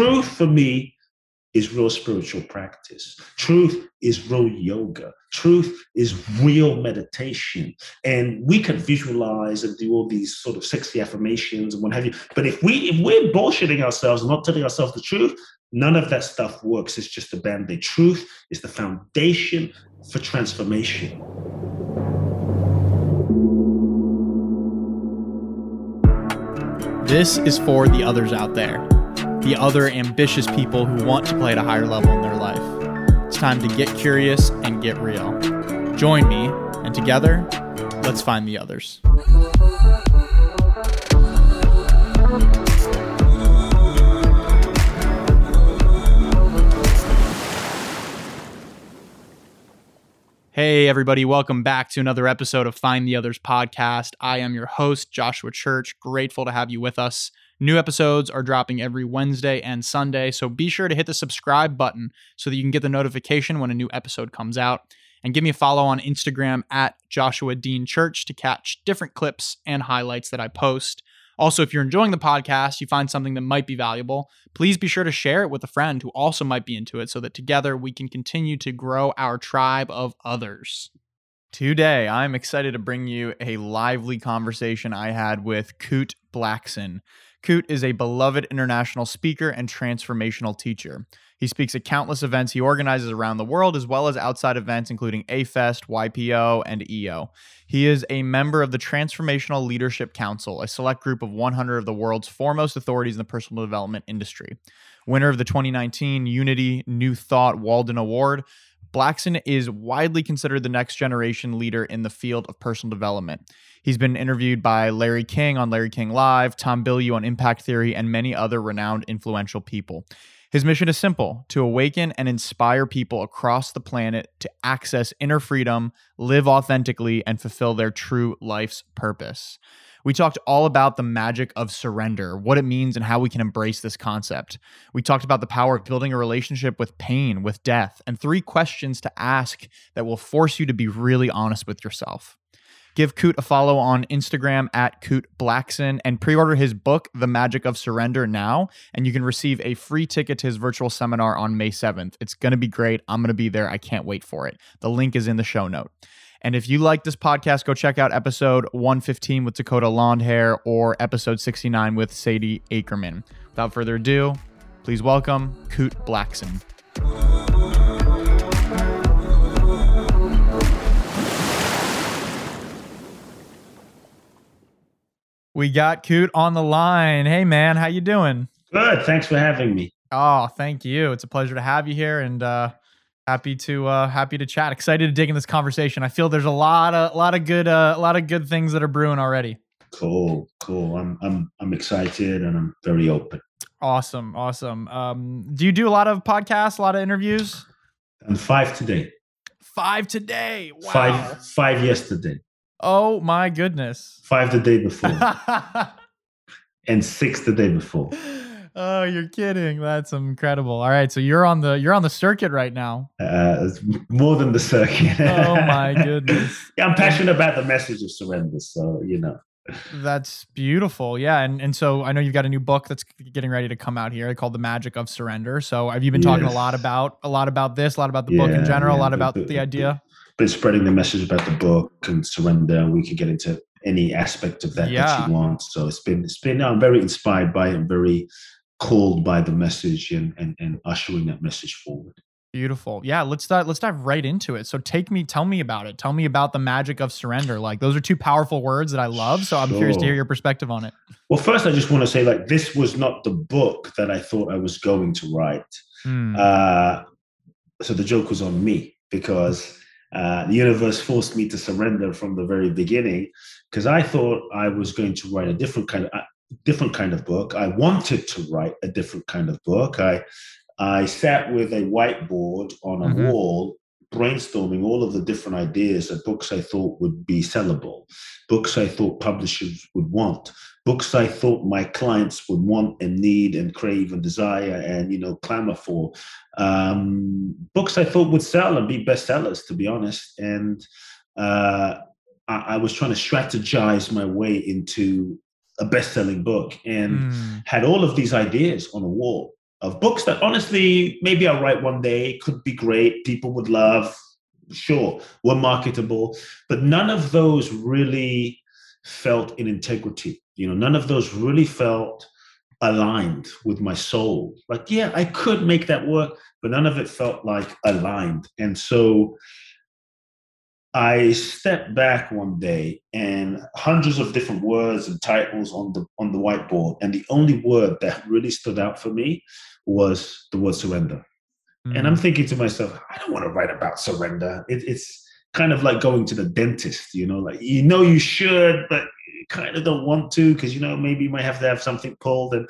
Truth for me is real spiritual practice. Truth is real yoga. Truth is real meditation. And we can visualize and do all these sort of sexy affirmations and what have you. But if we're bullshitting ourselves and not telling ourselves the truth, none of that stuff works. It's just a band-aid. Truth is the foundation for transformation. This is for the others out there, the other ambitious people who want to play at a higher level in their life. It's time to get curious and get real. Join me, and together, let's find the others. Hey everybody, welcome back to another episode of Find the Others podcast. I am your host, Joshua Church. Grateful to have you with us. New episodes are dropping every Wednesday and Sunday, so be sure to hit the subscribe button so that you can get the notification when a new episode comes out. And give me a follow on Instagram at Joshua Dean Church to catch different clips and highlights that I post. Also, if you're enjoying the podcast, you find something that might be valuable, please be sure to share it with a friend who also might be into it so that together we can continue to grow our tribe of others. Today, I'm excited to bring you a lively conversation I had with Kute Blackson. Kute is a beloved international speaker and transformational teacher. He speaks at countless events he organizes around the world, as well as outside events including AFEST, YPO, and EO. He is a member of the Transformational Leadership Council, a select group of 100 of the world's foremost authorities in the personal development industry. Winner of the 2019 Unity New Thought Walden Award, Blackson is widely considered the next generation leader in the field of personal development. He's been interviewed by Larry King on Larry King Live, Tom Bilyeu on Impact Theory, and many other renowned influential people. His mission is simple: to awaken and inspire people across the planet to access inner freedom, live authentically, and fulfill their true life's purpose. We talked all about the magic of surrender, what it means and how we can embrace this concept. We talked about the power of building a relationship with pain, with death, and 3 questions to ask that will force you to be really honest with yourself. Give Kute a follow on Instagram at Kute Blackson and pre-order his book, The Magic of Surrender, now, and you can receive a free ticket to his virtual seminar on May 7th. It's going to be great. I'm going to be there. I can't wait for it. The link is in the show note. And if you like this podcast, go check out episode 115 with Dakota Laundhair or episode 69 with Sadie Ackerman. Without further ado, please welcome Kute Blackson. We got Kute on the line. Hey man, how you doing? Good. Thanks for having me. Oh, thank you. It's a pleasure to have you here, and happy to chat. Excited to dig in this conversation. I feel there's a lot of good things that are brewing already. Cool. I'm excited and I'm very open. Awesome. Do you do a lot of podcasts, a lot of interviews? Done 5 today. 5 today. Wow. Five yesterday. Oh my goodness. 5 the day before. And 6 the day before. Oh, you're kidding. That's incredible. All right. So you're on the circuit right now. It's more than the circuit. Oh my goodness. Yeah, I'm passionate about the message of surrender. So, you know, that's beautiful. Yeah. And so I know you've got a new book that's getting ready to come out here called The Magic of Surrender. So have you been talking a lot about this, a lot about the book in general, a lot about the idea? But spreading the message about the book and surrender, and we can get into any aspect of that that you want. So it's been I'm very inspired by it and very called by the message and ushering that message forward. Beautiful. Yeah, let's dive right into it. So tell me about it. Tell me about the magic of surrender. Like, those are 2 powerful words that I love. So I'm curious to hear your perspective on it. Well, first I just want to say, like, this was not the book that I thought I was going to write. So the joke was on me, because the universe forced me to surrender from the very beginning, because I thought I was going to write a different kind of book. I wanted to write a different kind of book. I sat with a whiteboard on a wall, brainstorming all of the different ideas of books I thought would be sellable, books I thought publishers would want, books I thought my clients would want and need and crave and desire and, you know, clamor for, books I thought would sell and be bestsellers, to be honest. And I was trying to strategize my way into a best-selling book, and had all of these ideas on a wall. of books that honestly, maybe I'll write one day, could be great, people would love, sure, were marketable, but none of those really felt in integrity. You know, none of those really felt aligned with my soul. Like, yeah, I could make that work, but none of it felt like aligned. And so I stepped back one day, and hundreds of different words and titles on the whiteboard, and the only word that really stood out for me was the word surrender. Mm. And I'm thinking to myself, I don't want to write about surrender. It's kind of like going to the dentist, you know, like, you know, you should, but you kind of don't want to, because, you know, maybe you might have to have something pulled. And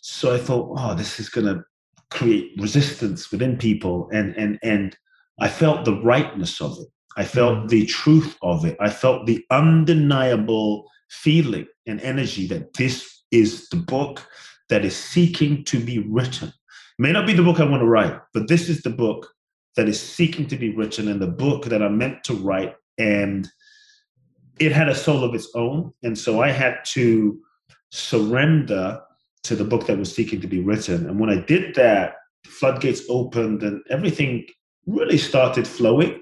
so I thought, oh, this is going to create resistance within people. And I felt the rightness of it. I felt the truth of it. I felt the undeniable feeling and energy that this is the book that is seeking to be written. It may not be the book I want to write, but this is the book that is seeking to be written, and the book that I'm meant to write. And it had a soul of its own. And so I had to surrender to the book that was seeking to be written. And when I did that, floodgates opened and everything really started flowing.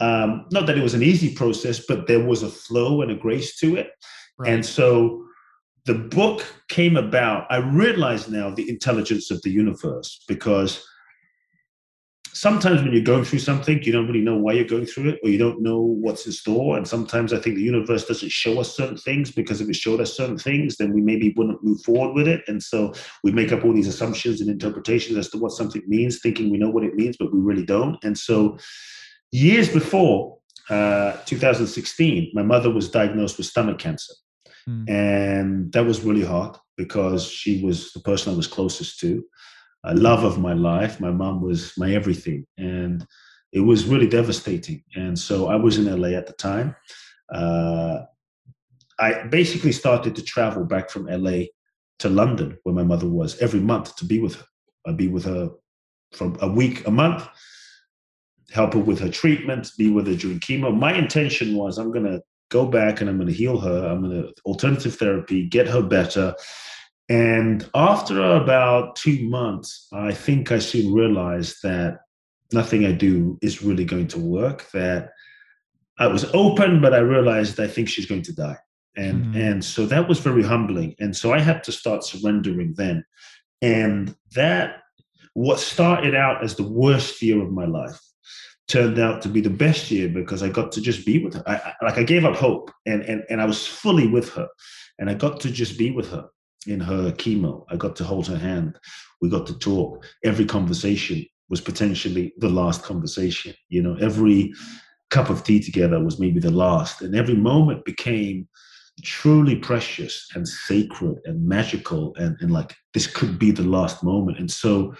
Not that it was an easy process, but there was a flow and a grace to it. Right. And so the book came about. I realize now the intelligence of the universe, because sometimes when you're going through something, you don't really know why you're going through it, or you don't know what's in store. And sometimes I think the universe doesn't show us certain things, because if it showed us certain things, then we maybe wouldn't move forward with it. And so we make up all these assumptions and interpretations as to what something means, thinking we know what it means, but we really don't. And so years before, 2016, my mother was diagnosed with stomach cancer. Mm. And that was really hard, because she was the person I was closest to, a love of my life. My mom was my everything. And it was really devastating. And so I was in LA at the time. I basically started to travel back from LA to London, where my mother was, every month to be with her. I'd be with her for a week, a month, help her with her treatment, be with her during chemo. My intention was, I'm going to go back and I'm going to heal her. I'm going to alternative therapy, get her better. And after about 2 months, I think I soon realized that nothing I do is really going to work, that I was open, but I realized I think she's going to die. And so that was very humbling. And so I had to start surrendering then. And that, what started out as the worst year of my life, turned out to be the best year, because I got to just be with her. I gave up hope, and I was fully with her, and I got to just be with her in her chemo. I got to hold her hand. We got to talk. Every conversation was potentially the last conversation. You know, every cup of tea together was maybe the last, and every moment became truly precious and sacred and magical, and like, this could be the last moment. And so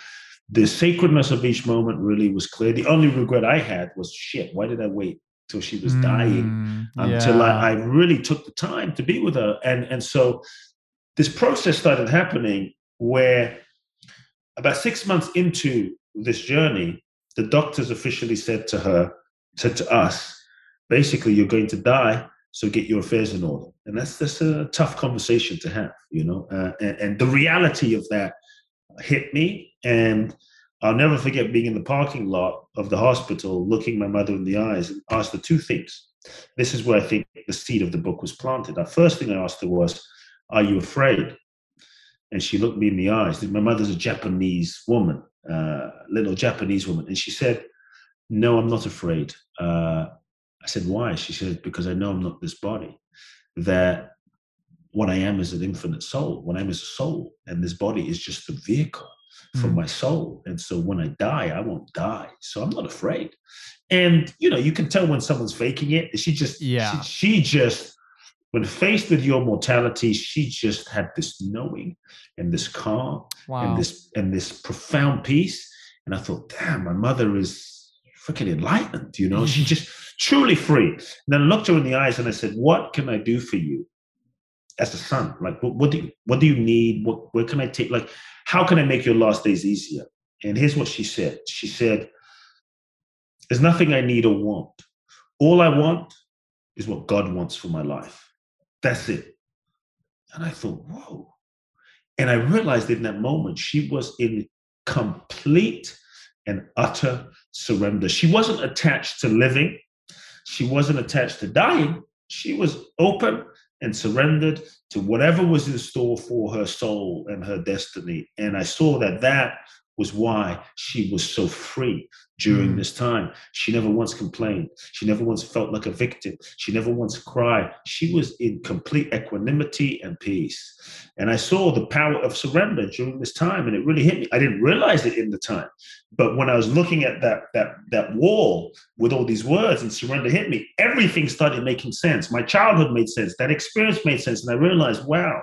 the sacredness of each moment really was clear. The only regret I had was, shit, why did I wait till she was dying until I really took the time to be with her? And so this process started happening, where about 6 months into this journey, the doctors officially said to us, basically, you're going to die, so get your affairs in order. And that's a tough conversation to have, you know, and the reality of that hit me. And I'll never forget being in the parking lot of the hospital, looking my mother in the eyes and asked her two things. This is where I think the seed of the book was planted. Our first thing I asked her was, are you afraid? And she looked me in the eyes. My mother's a Japanese woman, little Japanese woman. And she said, no, I'm not afraid. I said, why? She said, because I know I'm not this body, that what I am is an infinite soul. What I am is a soul, and this body is just the vehicle for my soul. And so when I die, I won't die. So I'm not afraid. And, you know, you can tell when someone's faking it. She just, when faced with your mortality, she just had this knowing and this calm and this profound peace. And I thought, damn, my mother is freaking enlightened. You know, she's just truly free. And then I looked her in the eyes and I said, what can I do for you as a son? Like, what do you need? Where can I take, like, how can I make your last days easier? And here's what she said. She said, there's nothing I need or want. All I want is what God wants for my life. That's it. And I thought, whoa. And I realized in that moment, she was in complete and utter surrender. She wasn't attached to living. She wasn't attached to dying. She was open and surrendered to whatever was in store for her soul and her destiny. And I saw that that was why she was so free during this time. She never once complained. She never once felt like a victim. She never once cried. She was in complete equanimity and peace. And I saw the power of surrender during this time, and it really hit me. I didn't realize it in the time, but when I was looking at that wall with all these words and surrender hit me, everything started making sense. My childhood made sense. That experience made sense. And I realized, wow.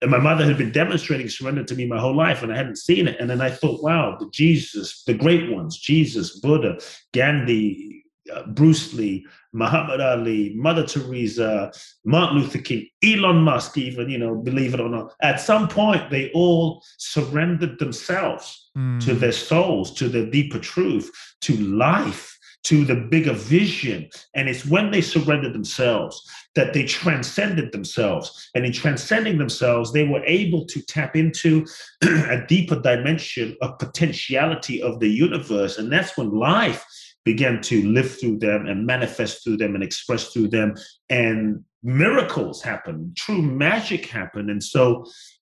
And my mother had been demonstrating surrender to me my whole life, and I hadn't seen it. And then I thought, wow, Jesus, the great ones, Jesus, Buddha, Gandhi, Bruce Lee, Muhammad Ali, Mother Teresa, Martin Luther King, Elon Musk even, you know, believe it or not, at some point they all surrendered themselves to their souls, to their deeper truth, to life, to the bigger vision. And it's when they surrendered themselves that they transcended themselves. And in transcending themselves, they were able to tap into a deeper dimension of potentiality of the universe. And that's when life began to live through them and manifest through them and express through them. And miracles happen, true magic happen. And so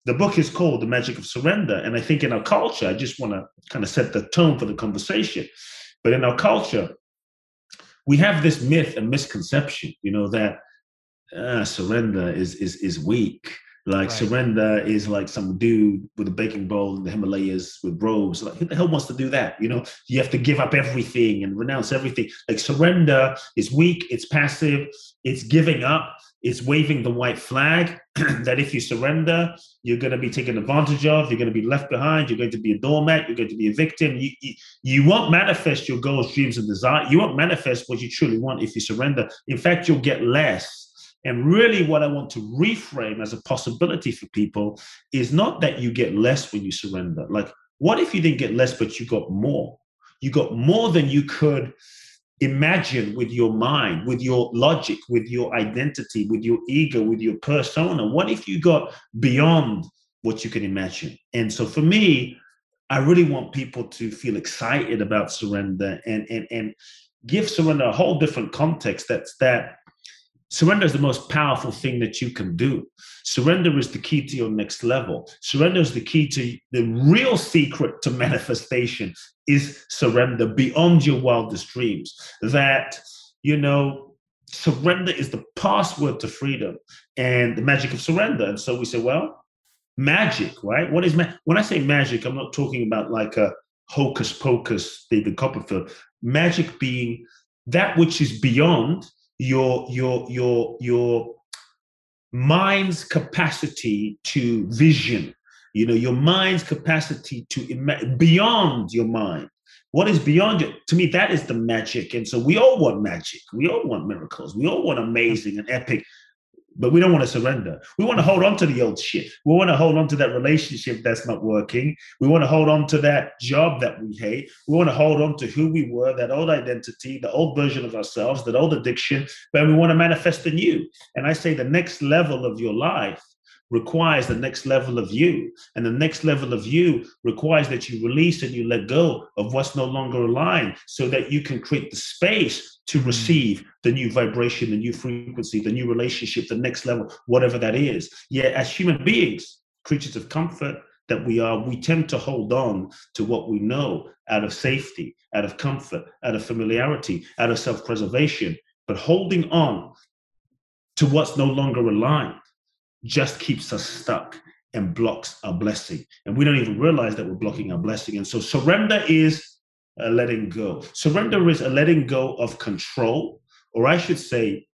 the book is called The Magic of Surrender. And I think in our culture, I just want to kind of set the tone for the conversation. But in our culture, we have this myth and misconception, you know, that surrender is weak. Like right. Surrender is like some dude with a baking bowl in the Himalayas with robes. Like, who the hell wants to do that? You know, you have to give up everything and renounce everything. Like surrender is weak. It's passive. It's giving up. It's waving the white flag that if you surrender, you're going to be taken advantage of. You're going to be left behind. You're going to be a doormat. You're going to be a victim. You won't manifest your goals, dreams, and desire. You won't manifest what you truly want if you surrender. In fact, you'll get less. And really what I want to reframe as a possibility for people is not that you get less when you surrender. Like, what if you didn't get less, but you got more? You got more than you could imagine with your mind, with your logic, with your identity, with your ego, with your persona. What if you got beyond what you can imagine? And so for me, I really want people to feel excited about surrender and give surrender a whole different context. Surrender is the most powerful thing that you can do. Surrender is the key to your next level. Surrender is the key to the real secret to manifestation is surrender beyond your wildest dreams. That, you know, surrender is the password to freedom and the magic of surrender. And so we say, well, magic, right? What is when I say magic, I'm not talking about like a hocus pocus, David Copperfield. Magic being that which is beyond your mind's capacity to vision, you know, your mind's capacity to imagine beyond your mind. What is beyond you? To me, that is the magic. And so we all want magic. We all want miracles. We all want amazing and epic, but we don't want to surrender. We want to hold on to the old shit. We want to hold on to that relationship that's not working. We want to hold on to that job that we hate. We want to hold on to who we were, that old identity, the old version of ourselves, that old addiction, but we want to manifest the new. And I say the next level of your life requires the next level of you. And the next level of you requires that you release and you let go of what's no longer aligned so that you can create the space to receive the new vibration, the new frequency, the new relationship, the next level, whatever that is. Yet as human beings, creatures of comfort that we are, we tend to hold on to what we know out of safety, out of comfort, out of familiarity, out of self-preservation. But holding on to what's no longer aligned just keeps us stuck and blocks our blessing. And we don't even realize that we're blocking our blessing. And so surrender is a letting go. Surrender is a letting go of control, or I should say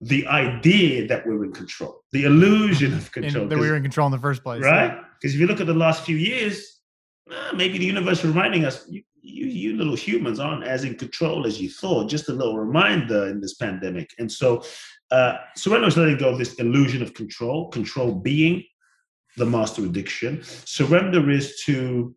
the idea that we're in control, the illusion of control. That we were in control in the first place. Right? Because if you look at the last few years, maybe the universe reminding us, you little humans aren't as in control as you thought, just a little reminder in this pandemic. And so surrender is letting go of this illusion of control, control being the master addiction. Surrender is to,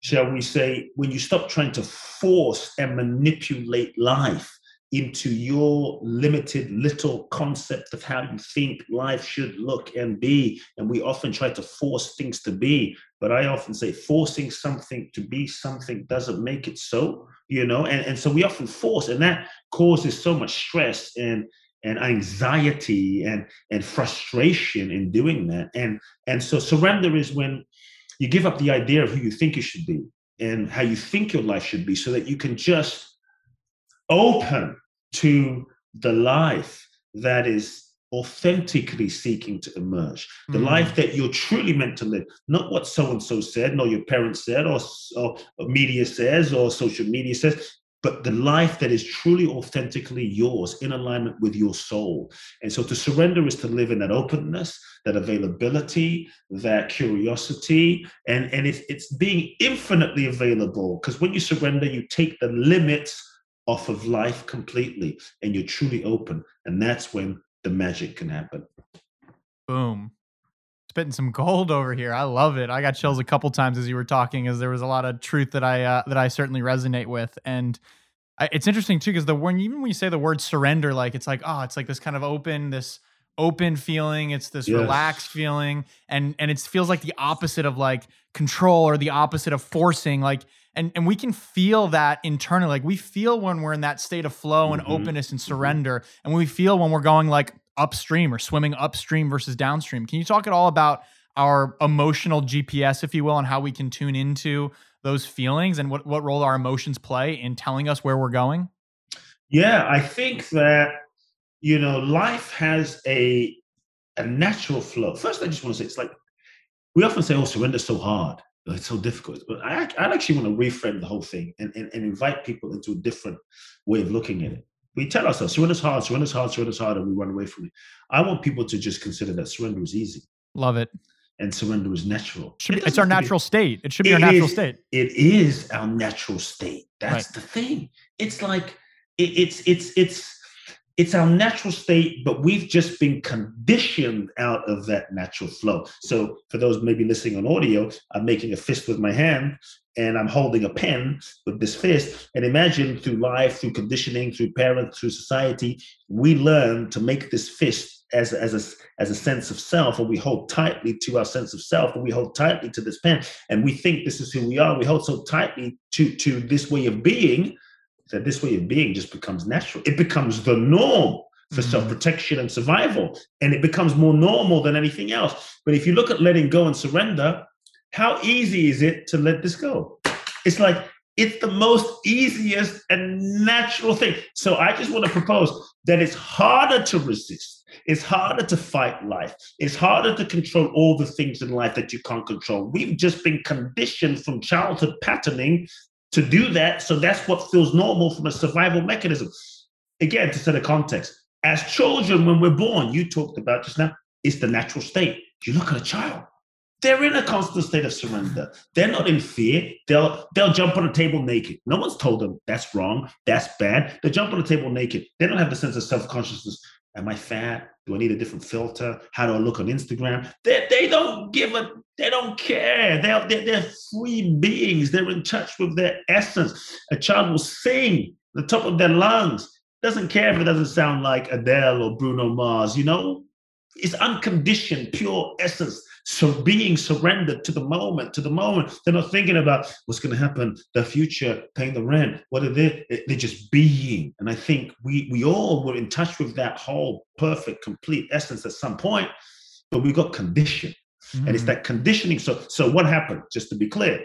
shall we say, when you stop trying to force and manipulate life into your limited little concept of how you think life should look and be. And we often try to force things to be, but I often say forcing something to be something doesn't make it so, you know? And so we often force, and that causes so much stress and anxiety and frustration in doing that. And so surrender is when you give up the idea of who you think you should be and how you think your life should be, so that you can just open to the life that is authentically seeking to emerge, the life that you're truly meant to live, not what so-and-so said, nor your parents said, or media says, or social media says, but the life that is truly authentically yours in alignment with your soul. And so to surrender is to live in that openness, that availability, that curiosity, and it's being infinitely available, because when you surrender, you take the limits off of life completely, and you're truly open, and that's when the magic can happen. Boom. Spitting some gold over here. I love it. I got chills a couple times as you were talking, as there was a lot of truth that I certainly resonate with. And it's interesting too, because even when you say the word surrender, like it's like this kind of open feeling. It's this relaxed feeling, and it feels like the opposite of like control or the opposite of forcing. Like, and we can feel that internally. Like we feel when we're in that state of flow and openness and surrender, and we feel when we're going like upstream or swimming upstream versus downstream. Can you talk at all about our emotional GPS, if you will, and how we can tune into those feelings and what role our emotions play in telling us where we're going? Yeah, I think that, you know, life has a natural flow. First, I just want to say, it's like, we often say, oh, surrender's so hard. It's so difficult. But I actually want to reframe the whole thing and invite people into a different way of looking at it. We tell ourselves, surrender's hard, and we run away from it. I want people to just consider that surrender is easy. Love it. And surrender is natural. It's our natural state. It should be our natural state. It is our natural state. That's the thing. It's like, it's our natural state, but we've just been conditioned out of that natural flow. So for those maybe listening on audio, I'm making a fist with my hand and I'm holding a pen with this fist. And imagine through life, through conditioning, through parents, through society, we learn to make this fist as a sense of self, and we hold tightly to our sense of self, and we hold tightly to this pen, and we think this is who we are. We hold so tightly to this way of being, that this way of being just becomes natural. It becomes the norm for self-protection and survival, and it becomes more normal than anything else. But if you look at letting go and surrender, how easy is it to let this go? It's like, it's the most easiest and natural thing. So I just want to propose that it's harder to resist. It's harder to fight life. It's harder to control all the things in life that you can't control. We've just been conditioned from childhood patterning to do that, so that's what feels normal from a survival mechanism. Again, to set a context, as children, when we're born, you talked about just now, it's the natural state. You look at a child, they're in a constant state of surrender. They're not in fear. They'll jump on a table naked. No one's told them that's wrong, that's bad. They jump on a table naked. They don't have the sense of self-consciousness. Am I fat? Do I need a different filter? How do I look on Instagram? They don't give a, they don't care. They're free beings. They're in touch with their essence. A child will sing the top of their lungs. Doesn't care if it doesn't sound like Adele or Bruno Mars, you know? It's unconditioned, pure essence. So being surrendered to the moment. They're not thinking about what's going to happen, the future, paying the rent. What are they? They're just being. And I think we all were in touch with that whole perfect, complete essence at some point, but we got conditioned. And it's that conditioning. So what happened? Just to be clear,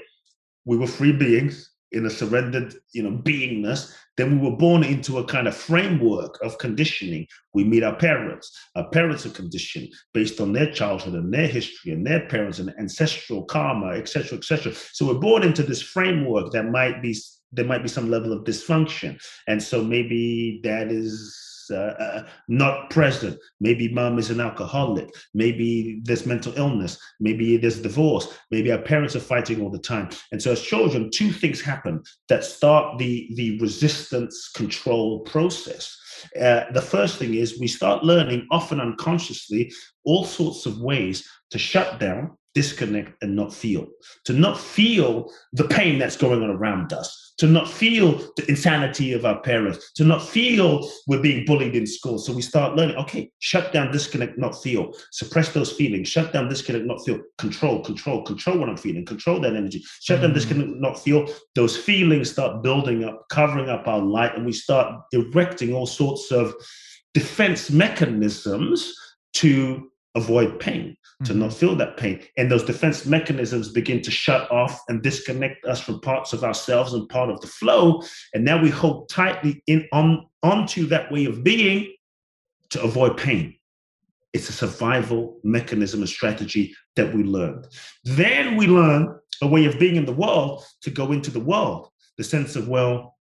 we were free beings in a surrendered, beingness. Then we were born into a kind of framework of conditioning. We meet our parents. Our parents are conditioned based on their childhood and their history and their parents and ancestral karma, et cetera, et cetera. So we're born into this framework that there might be some level of dysfunction. And so maybe dad is not present. Maybe mom is an alcoholic. Maybe there's mental illness. Maybe there's divorce. Maybe our parents are fighting all the time. And so as children, two things happen that start the resistance control process. The first thing is we start learning, often unconsciously, all sorts of ways to shut down, disconnect, and not feel. To not feel the pain that's going on around us. to not feel the insanity of our parents, to not feel we're being bullied in school. So we start learning, okay, shut down, disconnect, not feel, suppress those feelings, shut down, disconnect, not feel, control what I'm feeling, control that energy, shut down, disconnect, not feel. Those feelings start building up, covering up our light, and we start erecting all sorts of defense mechanisms to avoid pain, to not feel that pain. And those defense mechanisms begin to shut off and disconnect us from parts of ourselves and part of the flow. And now we hold tightly onto that way of being to avoid pain. It's a survival mechanism and strategy that we learned. Then we learn a way of being in the world to go into the world, the sense of, well,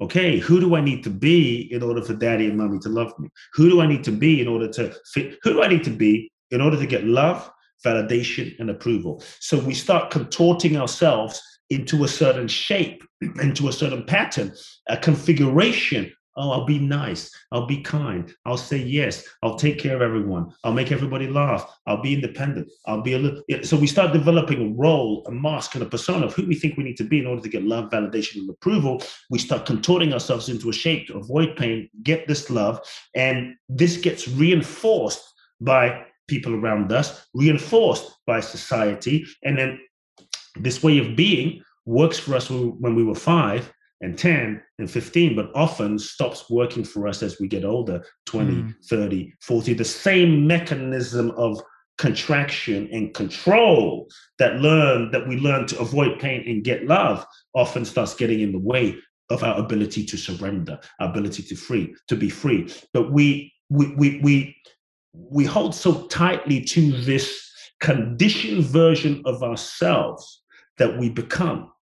okay, who do I need to be in order for daddy and mommy to love me? Who do I need to be in order to fit? Who do I need to be in order to get love, validation, and approval? So we start contorting ourselves into a certain shape, into a certain pattern, a configuration. Oh, I'll be nice. I'll be kind. I'll say yes. I'll take care of everyone. I'll make everybody laugh. I'll be independent. I'll be a little. So we start developing a role, a mask, and a persona of who we think we need to be in order to get love, validation, and approval. We start contorting ourselves into a shape to avoid pain, get this love. And this gets reinforced by people around us, reinforced by society. And then this way of being works for us when we were 5. And 10 and 15, but often stops working for us as we get older, 20, 30, 40. The same mechanism of contraction and control that we learn to avoid pain and get love often starts getting in the way of our ability to surrender, our ability to be free. But we hold so tightly to this conditioned version of ourselves that we become,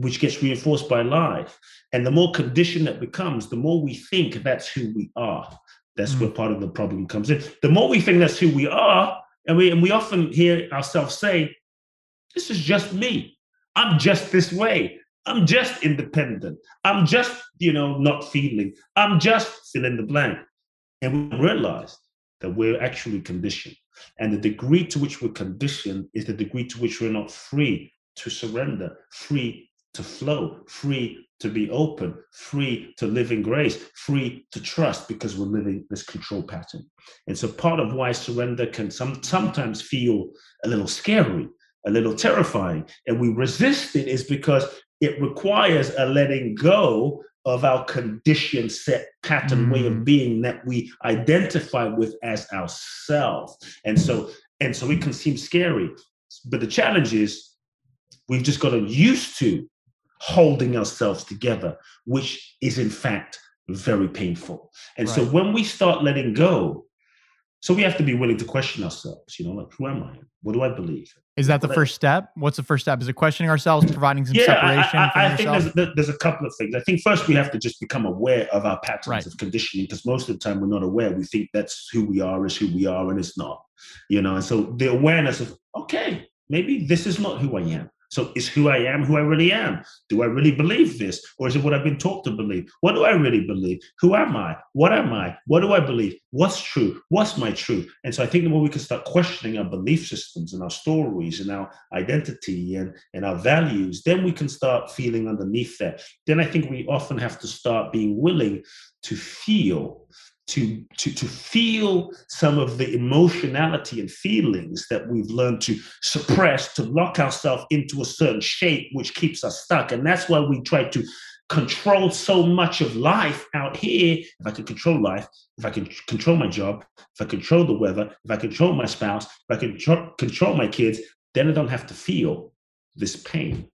which gets reinforced by life. And the more conditioned that becomes, the more we think that's who we are. That's where part of the problem comes in. The more we think that's who we are, and we often hear ourselves say, this is just me. I'm just this way. I'm just independent. I'm just, not feeling. I'm just fill in the blank. And we realize that we're actually conditioned. And the degree to which we're conditioned is the degree to which we're not free to surrender, free to flow, free to be open, free to live in grace, free to trust, because we're living this control pattern. And so part of why surrender can sometimes feel a little scary, a little terrifying, and we resist it is because it requires a letting go of our conditioned set pattern way of being that we identify with as ourselves. And so it can seem scary, but the challenge is we've just gotten used to holding ourselves together, which is in fact very painful. And so when we start letting go, so we have to be willing to question ourselves, like, who am I? What do I believe? Is that the first step? What's the first step? Is it questioning ourselves, providing some separation? I think there's a couple of things. I think first we have to just become aware of our patterns of conditioning, because most of the time we're not aware. We think that's who we are is who we are, and it's not, And so the awareness of, okay, maybe this is not who I am. So is who I am who I really am? Do I really believe this? Or is it what I've been taught to believe? What do I really believe? Who am I? What am I? What do I believe? What's true? What's my truth? And so I think the more we can start questioning our belief systems and our stories and our identity and our values, then we can start feeling underneath that. Then I think we often have to start being willing to feel to feel some of the emotionality and feelings that we've learned to suppress, to lock ourselves into a certain shape, which keeps us stuck. And that's why we try to control so much of life out here. If I can control life, if I can control my job, if I control the weather, if I control my spouse, if I can control my kids, then I don't have to feel this pain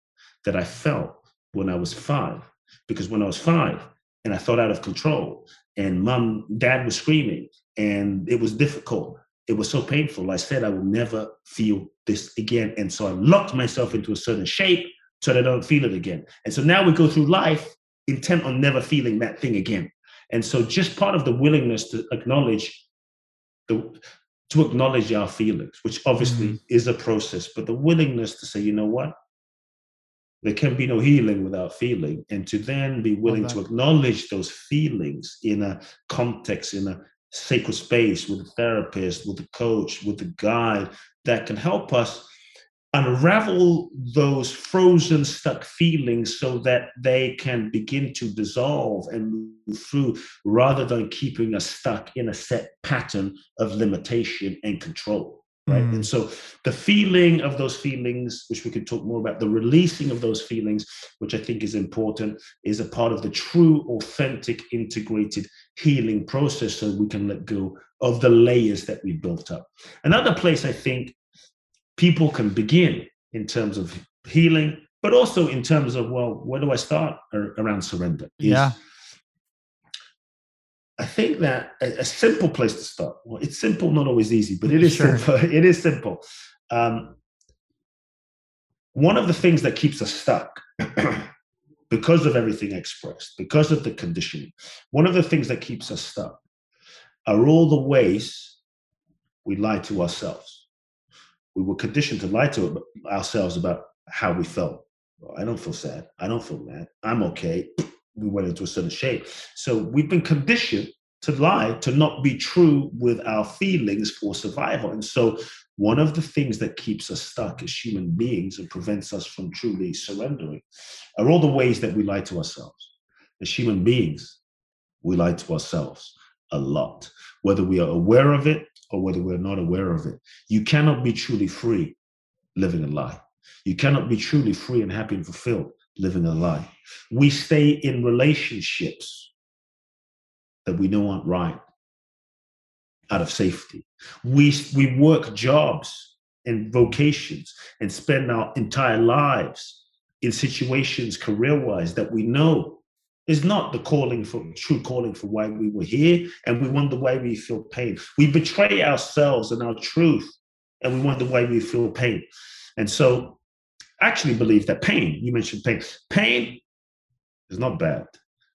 that I felt when I was 5. Because when I was 5 and I felt out of control, and mom, dad was screaming, and it was difficult. It was so painful. I said, I will never feel this again. And so I locked myself into a certain shape so that I don't feel it again. And so now we go through life intent on never feeling that thing again. And so just part of the willingness to acknowledge our feelings, which obviously is a process, but the willingness to say, you know what? There can be no healing without feeling, and to then be willing to acknowledge those feelings in a context, in a sacred space with a therapist, with a coach, with a guide that can help us unravel those frozen, stuck feelings so that they can begin to dissolve and move through, rather than keeping us stuck in a set pattern of limitation and control. Right. Mm. And so the feeling of those feelings, which we could talk more about, the releasing of those feelings, which I think is important, is a part of the true, authentic, integrated healing process, so we can let go of the layers that we built up. Another place I think people can begin in terms of healing, but also in terms of, well, where do I start around surrender? Yeah. I think that a simple place to start, well, it's simple, not always easy, but it is simple. It is simple. One of the things that keeps us stuck because of everything expressed, because of the conditioning, one of the things that keeps us stuck are all the ways we lie to ourselves. We were conditioned to lie to ourselves about how we felt. Well, I don't feel sad. I don't feel mad. I'm okay. We went into a certain shape. So we've been conditioned to lie, to not be true with our feelings for survival. And so one of the things that keeps us stuck as human beings and prevents us from truly surrendering are all the ways that we lie to ourselves. As human beings, we lie to ourselves a lot, whether we are aware of it or whether we're not aware of it. You cannot be truly free living a lie. You cannot be truly free and happy and fulfilled living a lie. We stay in relationships that we know aren't right out of safety. We work jobs and vocations and spend our entire lives in situations career-wise that we know is not the calling for, true calling for why we were here, and we wonder why we feel pain. We betray ourselves and our truth, and we wonder why we feel pain. And so actually believe that pain, you mentioned pain. Pain is not bad.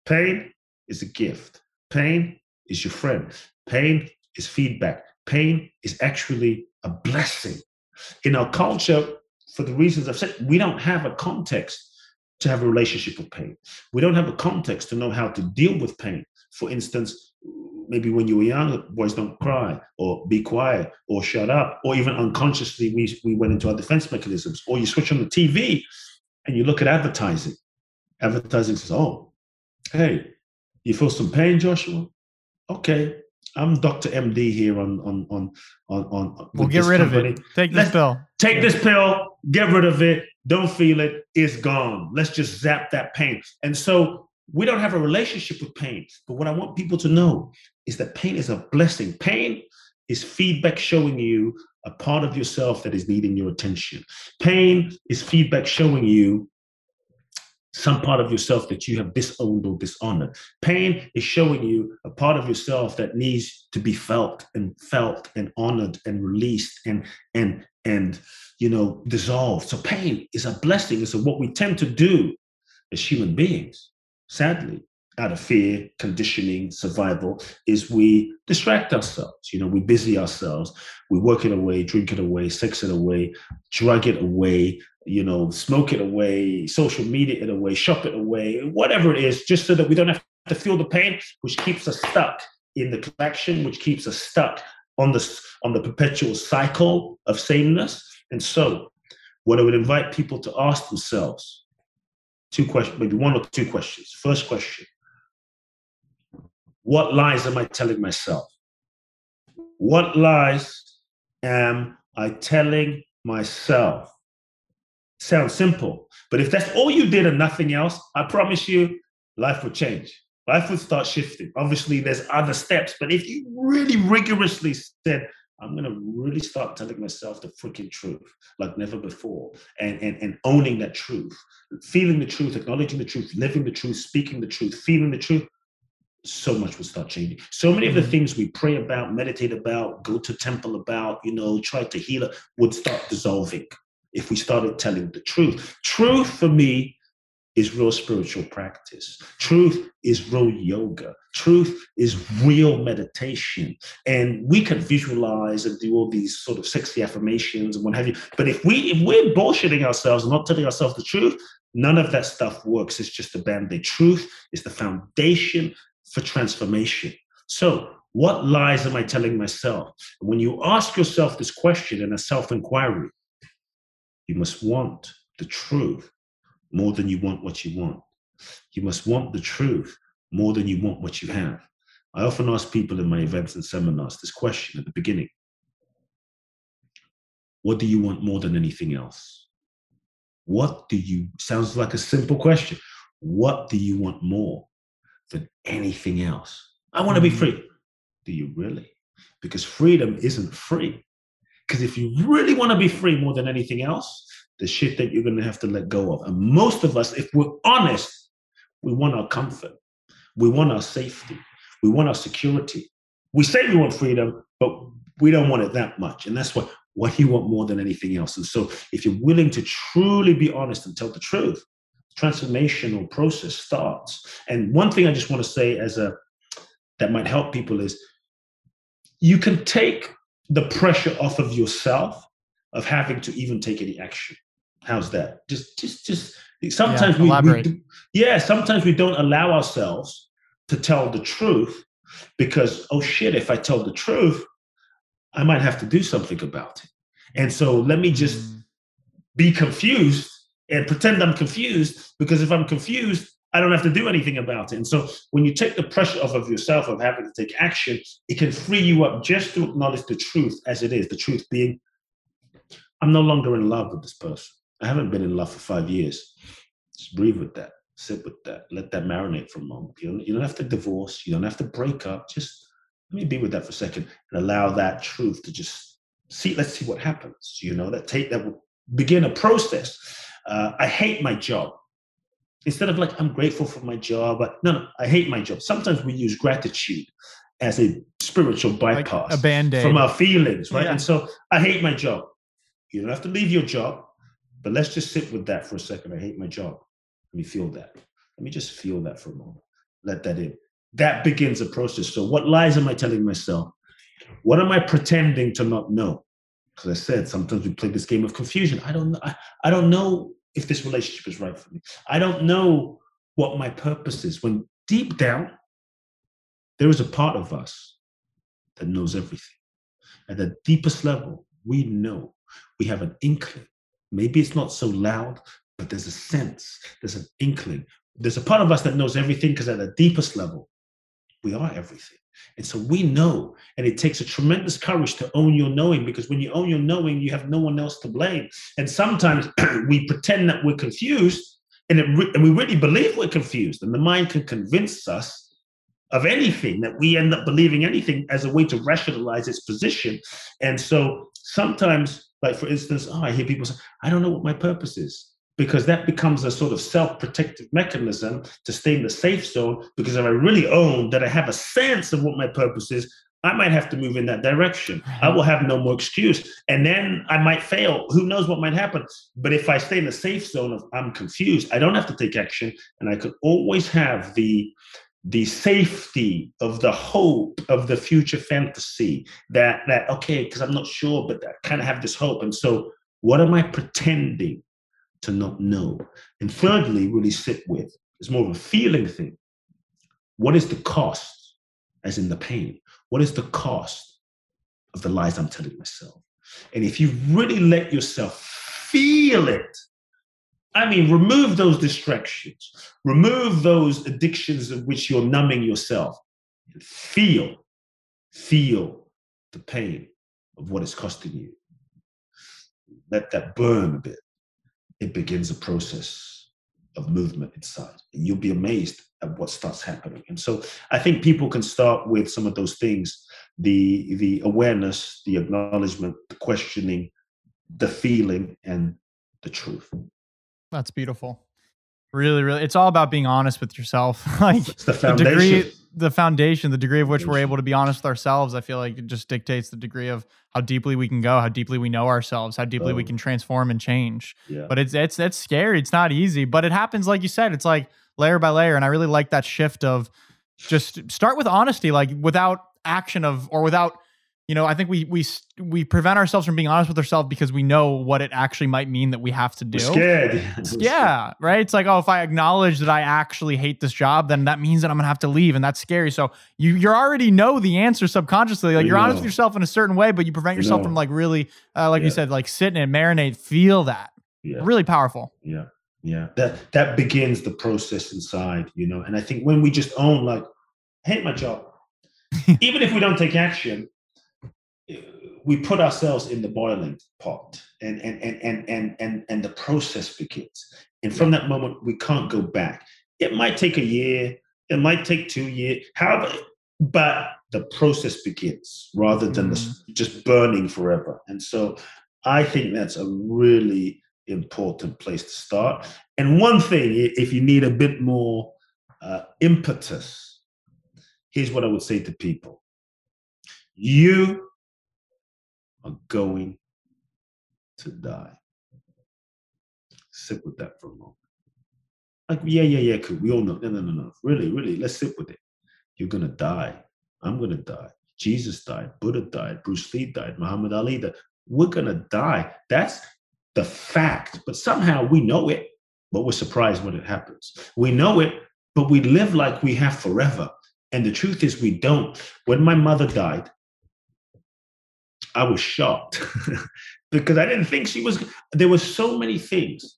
Pain is a gift. Pain is your friend. Pain is feedback. Pain is actually a blessing. In our culture, for the reasons I've said, we don't have a context to have a relationship with pain. We don't have a context to know how to deal with pain. For instance, maybe when you were young, boys don't cry, or be quiet, or shut up, or even unconsciously we went into our defense mechanisms. Or you switch on the TV and you look at advertising. Advertising says, oh, hey, you feel some pain, Joshua? Okay, I'm Dr. MD here on we'll get rid company. Of it. Take this pill. Take this pill, get rid of it, don't feel it, it's gone. Let's just zap that pain. And so we don't have a relationship with pain. But what I want people to know is that pain is a blessing. Pain is feedback showing you a part of yourself that is needing your attention. Pain is feedback showing you some part of yourself that you have disowned or dishonored. Pain is showing you a part of yourself that needs to be felt and honored and released and you know, dissolved. So pain is a blessing. And so what we tend to do as human beings, sadly, out of fear, conditioning, survival, is we distract ourselves. You know, we busy ourselves. We work it away, drink it away, sex it away, drug it away, you know, smoke it away, social media it away, shop it away, whatever it is, just so that we don't have to feel the pain, which keeps us stuck in the collection, which keeps us stuck on the perpetual cycle of sameness. And so what I would invite people to ask themselves, two questions, maybe one or two questions. First question, what lies am I telling myself? What lies am I telling myself? Sounds simple, but if that's all you did and nothing else, I promise you, life would change. Life would start shifting. Obviously, there's other steps, but if you really rigorously said, I'm going to really start telling myself the freaking truth like never before, and owning that truth, feeling the truth, acknowledging the truth, living the truth, speaking the truth, feeling the truth, so much will start changing. So many of the things we pray about, meditate about, go to temple about, you know, try to heal it, would start dissolving if we started telling the truth. Truth for me is real spiritual practice. Truth is real yoga. Truth is real meditation. And we can visualize and do all these sort of sexy affirmations and what have you. But if we're bullshitting ourselves and not telling ourselves the truth, none of that stuff works. It's just a band-aid. Truth is the foundation for transformation. So what lies am I telling myself? When you ask yourself this question in a self-inquiry, You must want the truth more than you want what you want. You must want the truth more than you want what you have. I often ask people in my events and seminars this question at the beginning. What do you want more than anything else? What do you, sounds like a simple question. What do you want more than anything else? I want to be free. Do you really? Because freedom isn't free. Because if you really want to be free more than anything else, the shit that you're going to have to let go of. And most of us, if we're honest, we want our comfort. We want our safety. We want our security. We say we want freedom, but we don't want it that much. And that's what do you want more than anything else? And so if you're willing to truly be honest and tell the truth, the transformational process starts. And one thing I just want to say that might help people is you can take the pressure off of yourself of having to even take any action. How's that? Just sometimes sometimes we don't allow ourselves to tell the truth because, oh shit, if I tell the truth, I might have to do something about it. And so let me just be confused and pretend I'm confused, because if I'm confused, I don't have to do anything about it. And so when you take the pressure off of yourself of having to take action, it can free you up just to acknowledge the truth as it is. The truth being, I'm no longer in love with this person. I haven't been in love for 5 years. Just breathe with that. Sit with that. Let that marinate for a moment. You don't have to divorce. You don't have to break up. Just let me be with that for a second and allow that truth to just see. Let's see what happens. That will begin a process. I hate my job. Instead of I'm grateful for my job. No, I hate my job. Sometimes we use gratitude as a spiritual bypass, like a Band-Aid from our feelings, right? Yeah. And so I hate my job. You don't have to leave your job, but let's just sit with that for a second. I hate my job. Let me feel that. Let me just feel that for a moment. Let that in. That begins a process. So what lies am I telling myself? What am I pretending to not know? Because I said, sometimes we play this game of confusion. I don't know if this relationship is right for me. I don't know what my purpose is. When deep down, there is a part of us that knows everything. At the deepest level, we know. We have an inkling. Maybe it's not so loud, but there's a sense. There's an inkling. There's a part of us that knows everything, because at the deepest level, we are everything. And so we know, and it takes a tremendous courage to own your knowing, because when you own your knowing, you have no one else to blame. And sometimes we pretend that we're confused, and we really believe we're confused. And the mind can convince us of anything, that we end up believing anything as a way to rationalize its position. And so sometimes, for instance, I hear people say, I don't know what my purpose is, because that becomes a sort of self-protective mechanism to stay in the safe zone, because if I really own that I have a sense of what my purpose is, I might have to move in that direction. I will have no more excuse. And then I might fail. Who knows what might happen? But if I stay in the safe zone of I'm confused, I don't have to take action, and I could always have the safety of the hope of the future fantasy that okay, because I'm not sure, but I kind of have this hope. And so what am I pretending to not know? And thirdly, really sit with, it's more of a feeling thing. What is the cost, as in the pain? What is the cost of the lies I'm telling myself? And if you really let yourself feel it, remove those distractions, remove those addictions of which you're numbing yourself, and feel the pain of what it's costing you. Let that burn a bit. It begins a process of movement inside, and you'll be amazed at what starts happening. And so I think people can start with some of those things, the awareness, the acknowledgement, the questioning, the feeling, and the truth. That's beautiful. Really, really. It's all about being honest with yourself. It's the foundation. The degree of which we're able to be honest with ourselves, I feel like it just dictates the degree of how deeply we can go, how deeply we know ourselves, how deeply we can transform and change. Yeah. But it's scary. It's not easy, but it happens. Like you said, it's like layer by layer. And I really like that shift of just start with honesty, without action or without, I think we prevent ourselves from being honest with ourselves because we know what it actually might mean that we have to do. We're scared. Yeah, right? It's like, if I acknowledge that I actually hate this job, then that means that I'm going to have to leave, and that's scary. So you already know the answer subconsciously. You're honest with yourself in a certain way, but you prevent yourself from really, you said, sit in it, marinate, feel that. Yeah. Really powerful. Yeah. Yeah. That begins the process inside, you know? And I think when we just own, like, I hate my job, even if we don't take action, we put ourselves in the boiling pot and the process begins. And from that moment, we can't go back. It might take a year. It might take 2 years. However, but the process begins rather than just burning forever. And so I think that's a really important place to start. And one thing, if you need a bit more impetus, here's what I would say to people. You are going to die. Sit with that for a moment. Like, yeah, cool. We all know. No. Really, let's sit with it. You're going to die. I'm going to die. Jesus died. Buddha died. Bruce Lee died. Muhammad Ali died. We're going to die. That's the fact. But somehow we know it, but we're surprised when it happens. We know it, but we live like we have forever. And the truth is we don't. When my mother died, I was shocked because I didn't think she was. There were so many things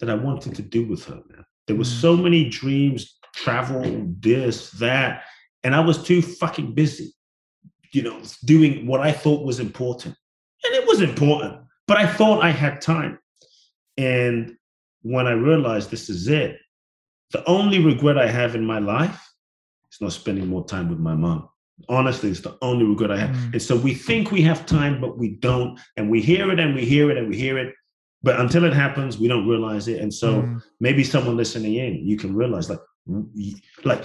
that I wanted to do with her. There were so many dreams, travel, this, that. And I was too fucking busy, you know, doing what I thought was important. And it was important, but I thought I had time. And when I realized this is it, the only regret I have in my life is not spending more time with my mom. Honestly, it's the only regret I have. And so we think we have time, but we don't. And we hear it and we hear it and we hear it. But until it happens, we don't realize it. And so maybe someone listening in, you can realize, like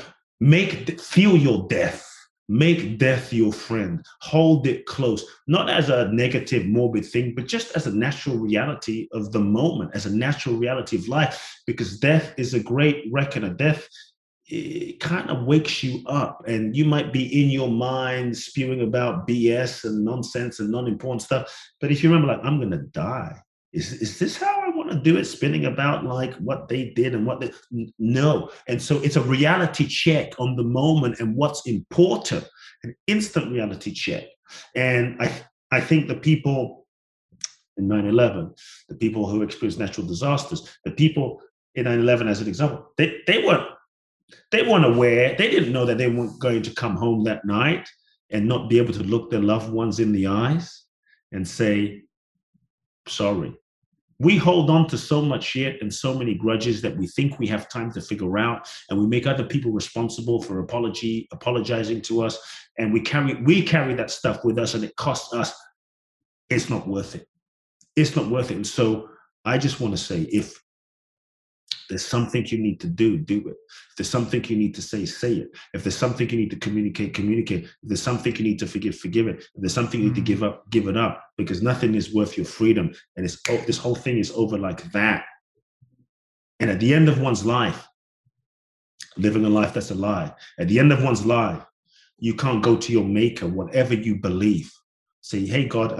feel your death. Make death your friend. Hold it close, not as a negative, morbid thing, but just as a natural reality of the moment, as a natural reality of life, because death is a great reckoner. Death, it kind of wakes you up, and you might be in your mind spewing about BS and nonsense and non-important stuff. But if you remember, like, I'm going to die. Is this how I want to do it? Spinning about like what they did and what they... No. And so it's a reality check on the moment and what's important, an instant reality check. And I think the people in 9/11, the people who experienced natural disasters, the people in 9/11 as an example, they weren't aware. They didn't know that they weren't going to come home that night and not be able to look their loved ones in the eyes and say, sorry. We hold on to so much shit and so many grudges that we think we have time to figure out, and we make other people responsible for apologizing to us, and we carry that stuff with us, and it costs us. It's not worth it. It's not worth it. And so I just want to say, if there's something you need to do, do it. If there's something you need to say, say it. If there's something you need to communicate, communicate. If there's something you need to forgive, forgive it. If there's something you need to give up, give it up. Because nothing is worth your freedom. And this whole thing is over like that. And at the end of one's life, living a life that's a lie. At the end of one's life, you can't go to your maker, whatever you believe. Say, hey, God,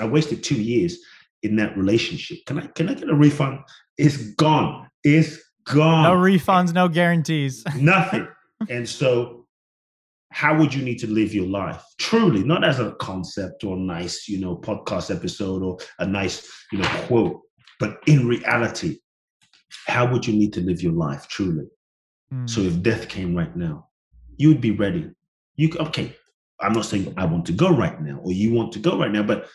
I wasted 2 years in that relationship. Can I get a refund? It's gone. It's gone. No refunds, no guarantees. Nothing. And so how would you need to live your life? Truly, not as a concept or a nice, you know, podcast episode or a nice, you know, quote, but in reality, how would you need to live your life truly? So if death came right now, you would be ready. Okay, I'm not saying I want to go right now or you want to go right now, but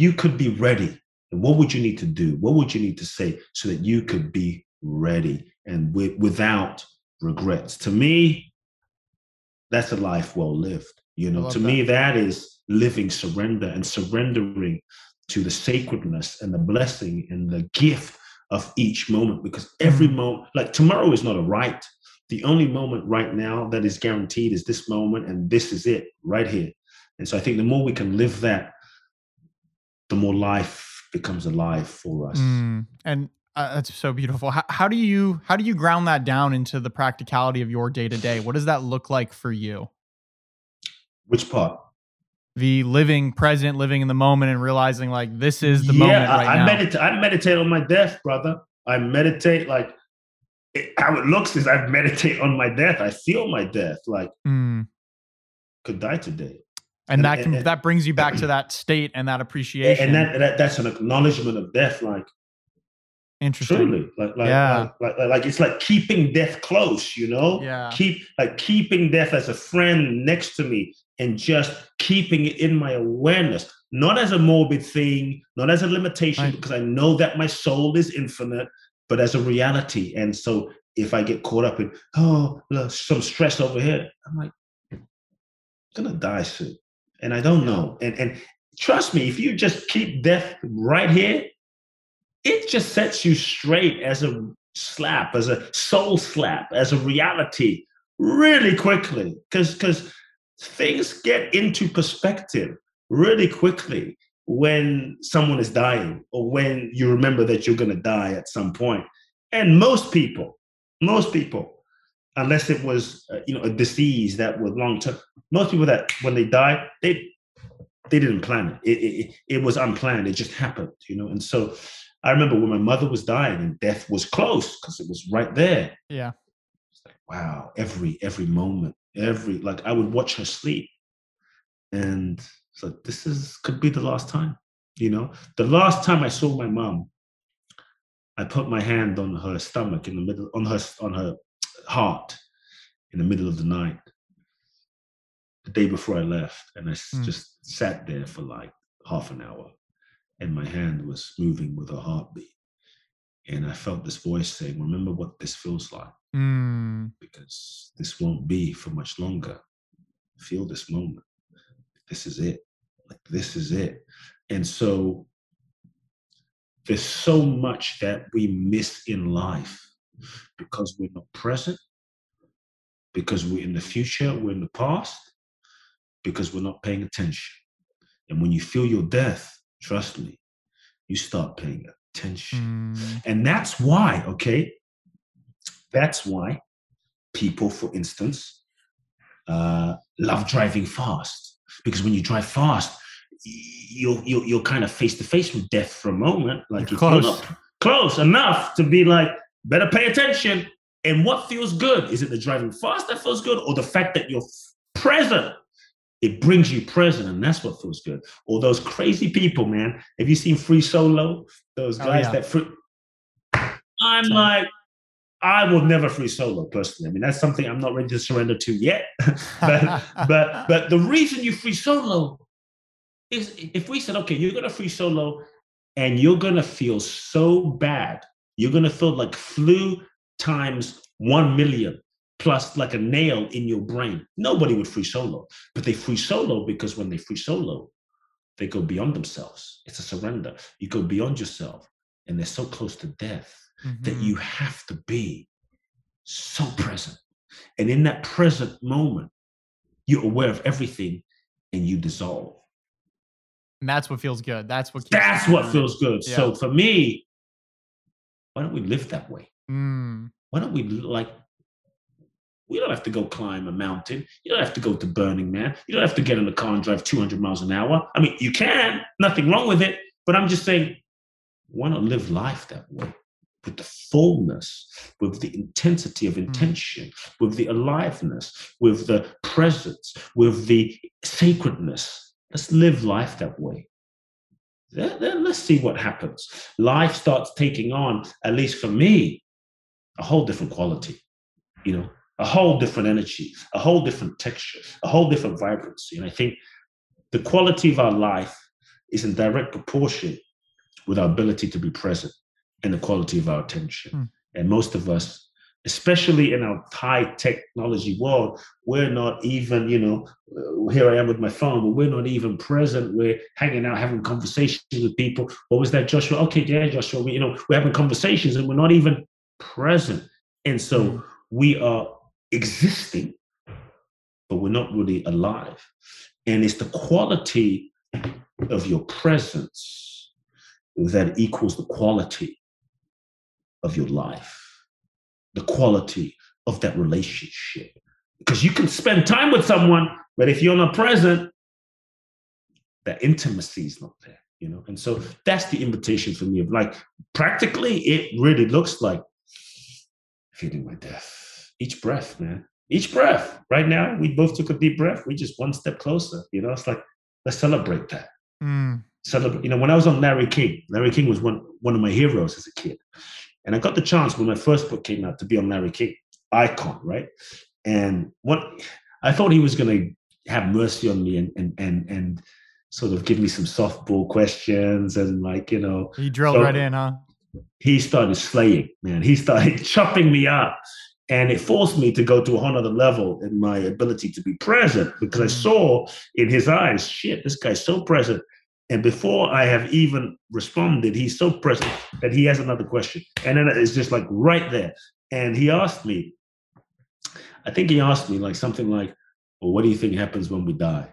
you could be ready. And what would you need to do? What would you need to say so that you could be ready and without regrets? To me, that's a life well lived. You know, to me, that is living surrender and surrendering to the sacredness and the blessing and the gift of each moment. Because every moment, like tomorrow is not a right. The only moment right now that is guaranteed is this moment, and this is it right here. And so I think the more we can live that, the more life becomes alive for us. And that's so beautiful. How do you ground that down into the practicality of your day to day? What does that look like for you? Which part? The living present, living in the moment, and realizing like this is the moment right now. I meditate on my death, brother. I meditate like how it looks is I meditate on my death. I feel my death. Like could die today. And that brings you back to that state and that appreciation. And that's an acknowledgement of death. Like Interesting. Truly, like it's like keeping death close, you know. Yeah. Keeping death as a friend next to me, and just keeping it in my awareness, not as a morbid thing, not as a limitation, because I know that my soul is infinite, but as a reality. And so, if I get caught up in some stress over here, I'm like, I'm gonna die soon, and I don't know. And trust me, if you just keep death right here, it just sets you straight as a slap, as a soul slap, as a reality really quickly, because things get into perspective really quickly when someone is dying or when you remember that you're going to die at some point. And most people, unless it was a disease that was long-term, most people that when they die, they didn't plan it. It was unplanned. It just happened, you know. And so I remember when my mother was dying and death was close because it was right there. Yeah. It's like, wow, every moment, like I would watch her sleep. And it's like, this could be the last time, you know. The last time I saw my mom, I put my hand on her stomach in the middle, on her heart in the middle of the night, the day before I left. And I just sat there for like half an hour. And my hand was moving with a heartbeat. And I felt this voice saying, remember what this feels like, because this won't be for much longer. Feel this moment. This is it. Like, this is it. And so there's so much that we miss in life because we're not present, because we're in the future, we're in the past, because we're not paying attention. And when you feel your death, trust me, you start paying attention. And that's why, people, for instance, love driving fast. Because when you drive fast, you're kind of face-to-face with death for a moment. Like you're close enough to be like, better pay attention. And what feels good? Is it the driving fast that feels good, or the fact that you're present? It brings you present, and that's what feels good. Or those crazy people, man. Have you seen Free Solo? Those guys that I will never free solo personally. I mean, that's something I'm not ready to surrender to yet. but the reason you free solo is if we said, okay, you're gonna free solo, and you're gonna feel so bad, you're gonna feel like flu times 1,000,000. Plus like a nail in your brain. Nobody would free solo, but they free solo because when they free solo, they go beyond themselves. It's a surrender. You go beyond yourself, and they're so close to death that you have to be so present. And in that present moment, you're aware of everything and you dissolve. And that's what feels good. That's what feels good. Yeah. So for me, why don't we live that way? Why don't we we don't have to go climb a mountain. You don't have to go to Burning Man. You don't have to get in the car and drive 200 miles an hour. I mean, you can, nothing wrong with it, but I'm just saying, why not live life that way? With the fullness, with the intensity of intention, with the aliveness, with the presence, with the sacredness. Let's live life that way. Then let's see what happens. Life starts taking on, at least for me, a whole different quality, you know? A whole different energy, a whole different texture, a whole different vibrancy. And I think the quality of our life is in direct proportion with our ability to be present and the quality of our attention. And most of us, especially in our high technology world, we're not even, here I am with my phone, but we're not even present. We're hanging out, having conversations with people. What was that, Joshua? Okay, yeah, Joshua, we're having conversations and we're not even present. And so we are existing, but we're not really alive. And it's the quality of your presence that equals the quality of your life, the quality of that relationship. Because you can spend time with someone, but if you're not present, that intimacy is not there, And so that's the invitation for me of like, practically, it really looks like feeling my death. Each breath, man. Each breath. Right now, we both took a deep breath. We're just one step closer. It's like, let's celebrate that. celebrate. You know, when I was on Larry King was one of my heroes as a kid. And I got the chance when my first book came out to be on Larry King, icon, right? And what I thought he was going to have mercy on me and sort of give me some softball questions and like, you know. He drilled right in, huh? He started slaying, man. He started chopping me up. And it forced me to go to a whole other level in my ability to be present, because I saw in his eyes, shit, this guy's so present. And before I have even responded, he's so present that he has another question. And then it's just like right there. And he asked me, I think he asked me like something like, well, what do you think happens when we die?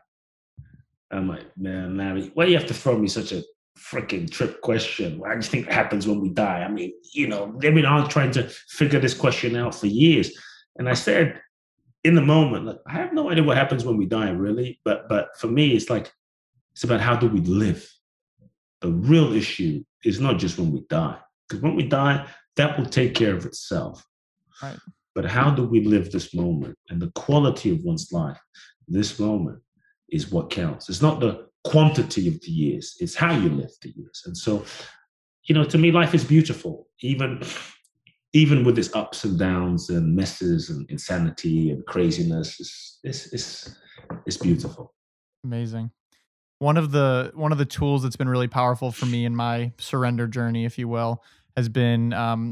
I'm like, man, Larry, why do you have to throw me such a freaking trip question? Well, I just think it happens when we die. I mean, you know, they've been trying to figure this question out for years. And I said, in the moment, like, I have no idea what happens when we die, really. But for me, it's like, it's about how do we live? The real issue is not just when we die, because when we die, that will take care of itself. Right. But how do we live this moment? And the quality of one's life, this moment, is what counts. It's not the quantity of the years, it's how you live the years. And so, you know, to me, life is beautiful, even with its ups and downs and messes and insanity and craziness. It's beautiful. Amazing. One of the tools that's been really powerful for me in my surrender journey, if you will, has been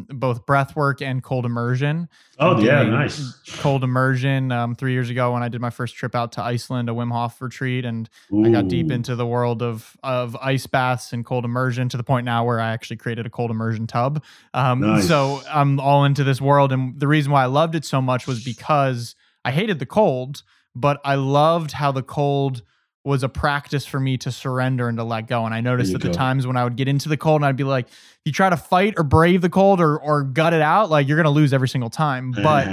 both breath work and cold immersion. Oh, yeah, nice. Cold immersion 3 years ago when I did my first trip out to Iceland, a Wim Hof retreat, and I got deep into the world of ice baths and cold immersion to the point now where I actually created a cold immersion tub. Nice. So I'm all into this world. And the reason why I loved it so much was because I hated the cold, but I loved how the cold was a practice for me to surrender and to let go. And I noticed that the times when I would get into the cold and I'd be like, if you try to fight or brave the cold or gut it out, like you're going to lose every single time. But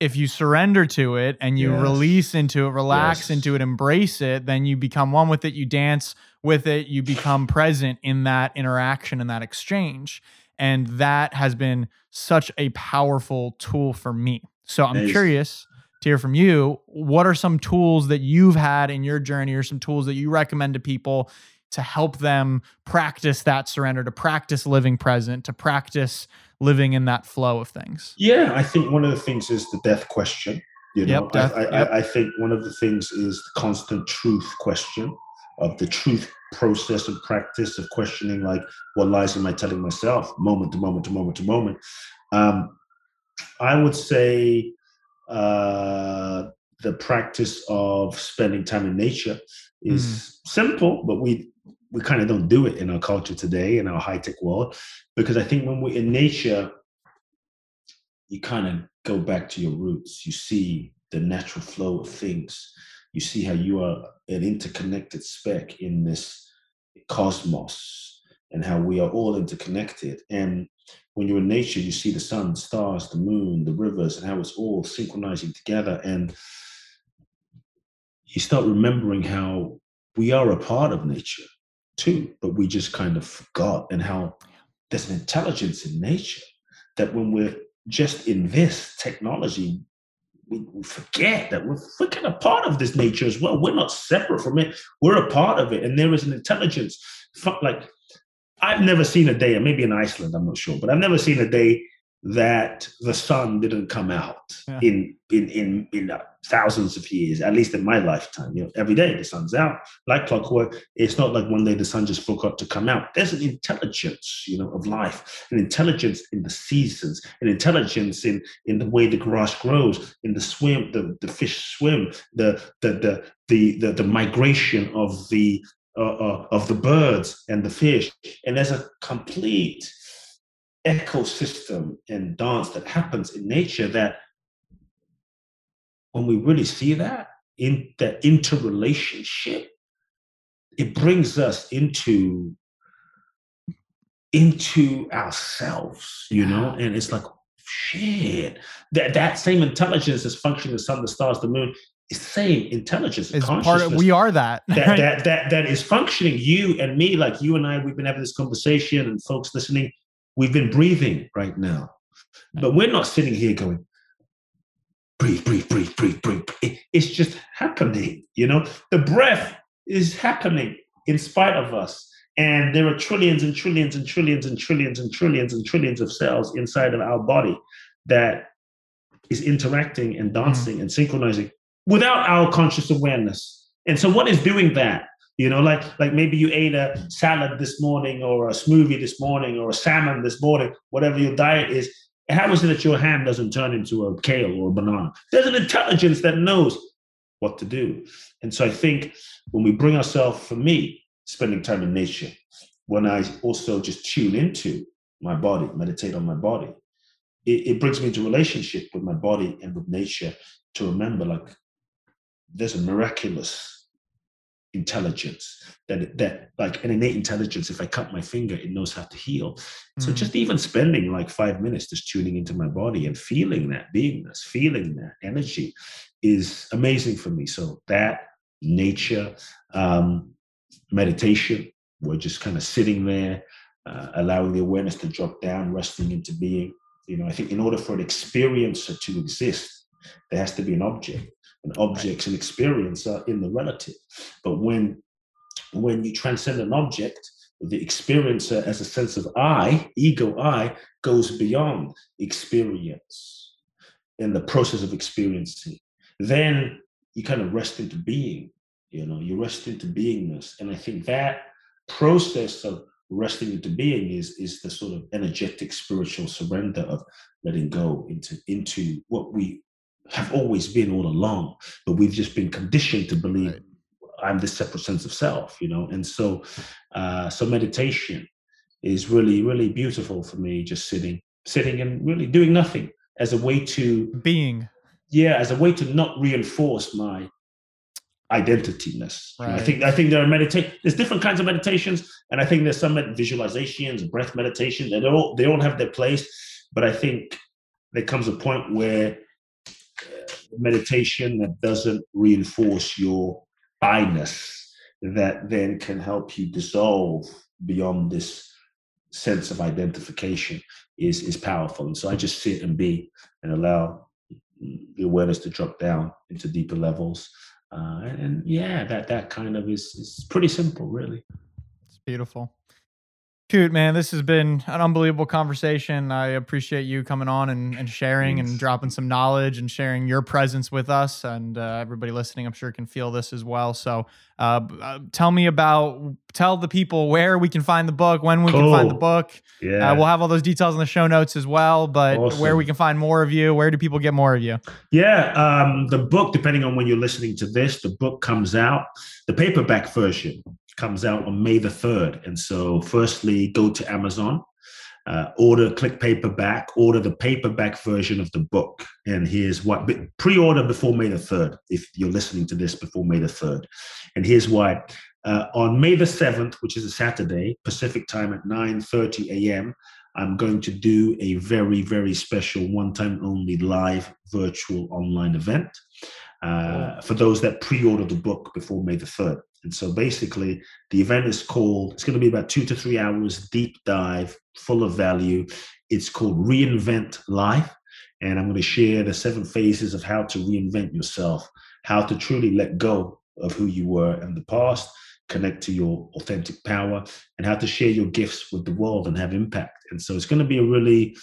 if you surrender to it and you release into it, relax into it, embrace it, then you become one with it, you dance with it, you become present in that interaction and that exchange. And that has been such a powerful tool for me. So I'm curious to hear from you, what are some tools that you've had in your journey or some tools that you recommend to people to help them practice that surrender, to practice living present, to practice living in that flow of things? Yeah, I think one of the things is the death question. You know, I think one of the things is the constant truth question of the truth process and practice of questioning, like, what lies am I telling myself moment to moment to moment to moment? I would say the practice of spending time in nature is simple, but we kind of don't do it in our culture today, in our high-tech world, because I think when we're in nature, you kind of go back to your roots. You see the natural flow of things. You see how you are an interconnected speck in this cosmos and how we are all interconnected. And when you're in nature, you see the sun, stars, the moon, the rivers, and how it's all synchronizing together. And you start remembering how we are a part of nature too, but we just kind of forgot, and how there's an intelligence in nature that when we're just in this technology, we forget that we're freaking a part of this nature as well. We're not separate from it. We're a part of it. And there is an intelligence. Like, I've never seen a day, and maybe in Iceland, I'm not sure, but I've never seen a day that the sun didn't come out in thousands of years, at least in my lifetime. You know, every day the sun's out, like clockwork. It's not like one day the sun just forgot to come out. There's an intelligence, you know, of life, an intelligence in the seasons, an intelligence in the way the grass grows, in the swim, the fish swim, the migration of the birds and the fish. And there's a complete ecosystem and dance that happens in nature that when we really see that, in that interrelationship, it brings us into ourselves, you know? And it's like, shit, that same intelligence is functioning, the sun, the stars, the moon, same intelligence is part of, we are that is functioning. You and me, like you and I, we've been having this conversation, and folks listening, we've been breathing right now, but we're not sitting here going, breathe. It's just happening. You know, the breath is happening in spite of us. And there are trillions and trillions and trillions and trillions and trillions and trillions of cells inside of our body that is interacting and dancing and synchronizing without our conscious awareness. And so what is doing that? You know, like maybe you ate a salad this morning or a smoothie this morning or a salmon this morning, whatever your diet is. How is it that your ham doesn't turn into a kale or a banana? There's an intelligence that knows what to do. And so I think when we bring ourselves, for me, spending time in nature, when I also just tune into my body, meditate on my body, it brings me into relationship with my body and with nature to remember, like, there's a miraculous intelligence that like an innate intelligence. If I cut my finger, it knows how to heal. So just even spending like 5 minutes just tuning into my body and feeling that beingness, feeling that energy is amazing for me. So that, nature, meditation, we're just kind of sitting there, allowing the awareness to drop down, resting into being. You know, I think in order for an experiencer to exist, there has to be an object. And objects and experience are in the relative. But when you transcend an object, the experiencer as a sense of I, ego I, goes beyond experience and the process of experiencing. Then you kind of rest into being, you know, you rest into beingness. And I think that process of resting into being is the sort of energetic spiritual surrender of letting go into what we have always been all along, but we've just been conditioned to believe I'm this separate sense of self, you know. And so so meditation is really, really beautiful for me, just sitting and really doing nothing as a way to being, as a way to not reinforce my identityness. Right. I think there are there's different kinds of meditations, and I think there's some visualizations, breath meditation, they all have their place, but I think there comes a point where meditation that doesn't reinforce your I-ness, that then can help you dissolve beyond this sense of identification is powerful. And so I just sit and be and allow the awareness to drop down into deeper levels. That kind of is pretty simple, really. It's beautiful. Kute, man, this has been an unbelievable conversation. I appreciate you coming on and sharing and dropping some knowledge and sharing your presence with us, and everybody listening, I'm sure, can feel this as well. So tell the people where we can find the book, when we can find the book. Yeah. We'll have all those details in the show notes as well, but where we can find more of you, where do people get more of you? The book, depending on when you're listening to this, the book comes out, the paperback version comes out on May the 3rd. And so firstly, go to Amazon, order the paperback version of the book. And here's what, pre-order before May the 3rd, if you're listening to this before May the 3rd. And here's why. On May the 7th, which is a Saturday, Pacific time at 9:30 a.m., I'm going to do a very, very special one-time only live virtual online event for those that pre-order the book before May the 3rd. And so basically the event is called, it's going to be about 2 to 3 hours, deep dive, full of value. It's called Reinvent Life. And I'm going to share the 7 phases of how to reinvent yourself, how to truly let go of who you were in the past, connect to your authentic power, and how to share your gifts with the world and have impact. And so it's going to be a really,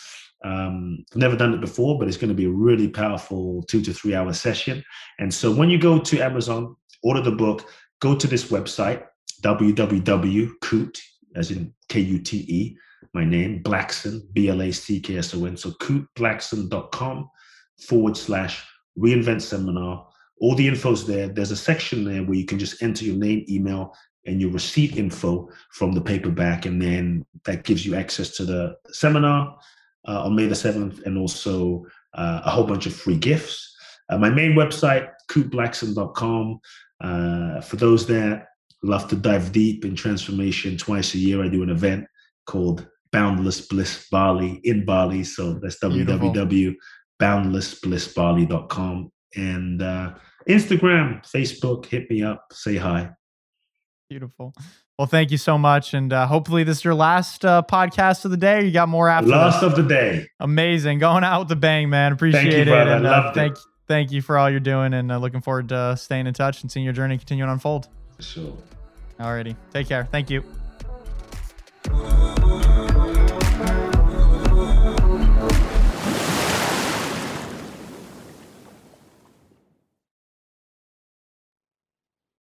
I've never done it before, but it's going to be a really powerful 2 to 3 hour session. And so when you go to Amazon, order the book, go to this website, www.kute, as in Kute, my name, Blackson, Blackson, so kuteblackson.com/reinventseminar. All the info's there. There's a section there where you can just enter your name, email, and your receipt info from the paperback, and then that gives you access to the seminar on May the 7th, and also a whole bunch of free gifts. My main website, kuteblackson.com. For those that love to dive deep in transformation, twice a year I do an event called Boundless Bliss Bali in Bali. So that's www.boundlessblissbali.com. And Instagram, Facebook, hit me up, say hi. Beautiful. Well, thank you so much. And hopefully this is your last podcast of the day. You got more after last of the day. Amazing. Going out with a bang, man. Appreciate it. Thank you, brother. I loved it. Thank you for all you're doing, and looking forward to staying in touch and seeing your journey continue and unfold. For sure. Alrighty. Take care. Thank you.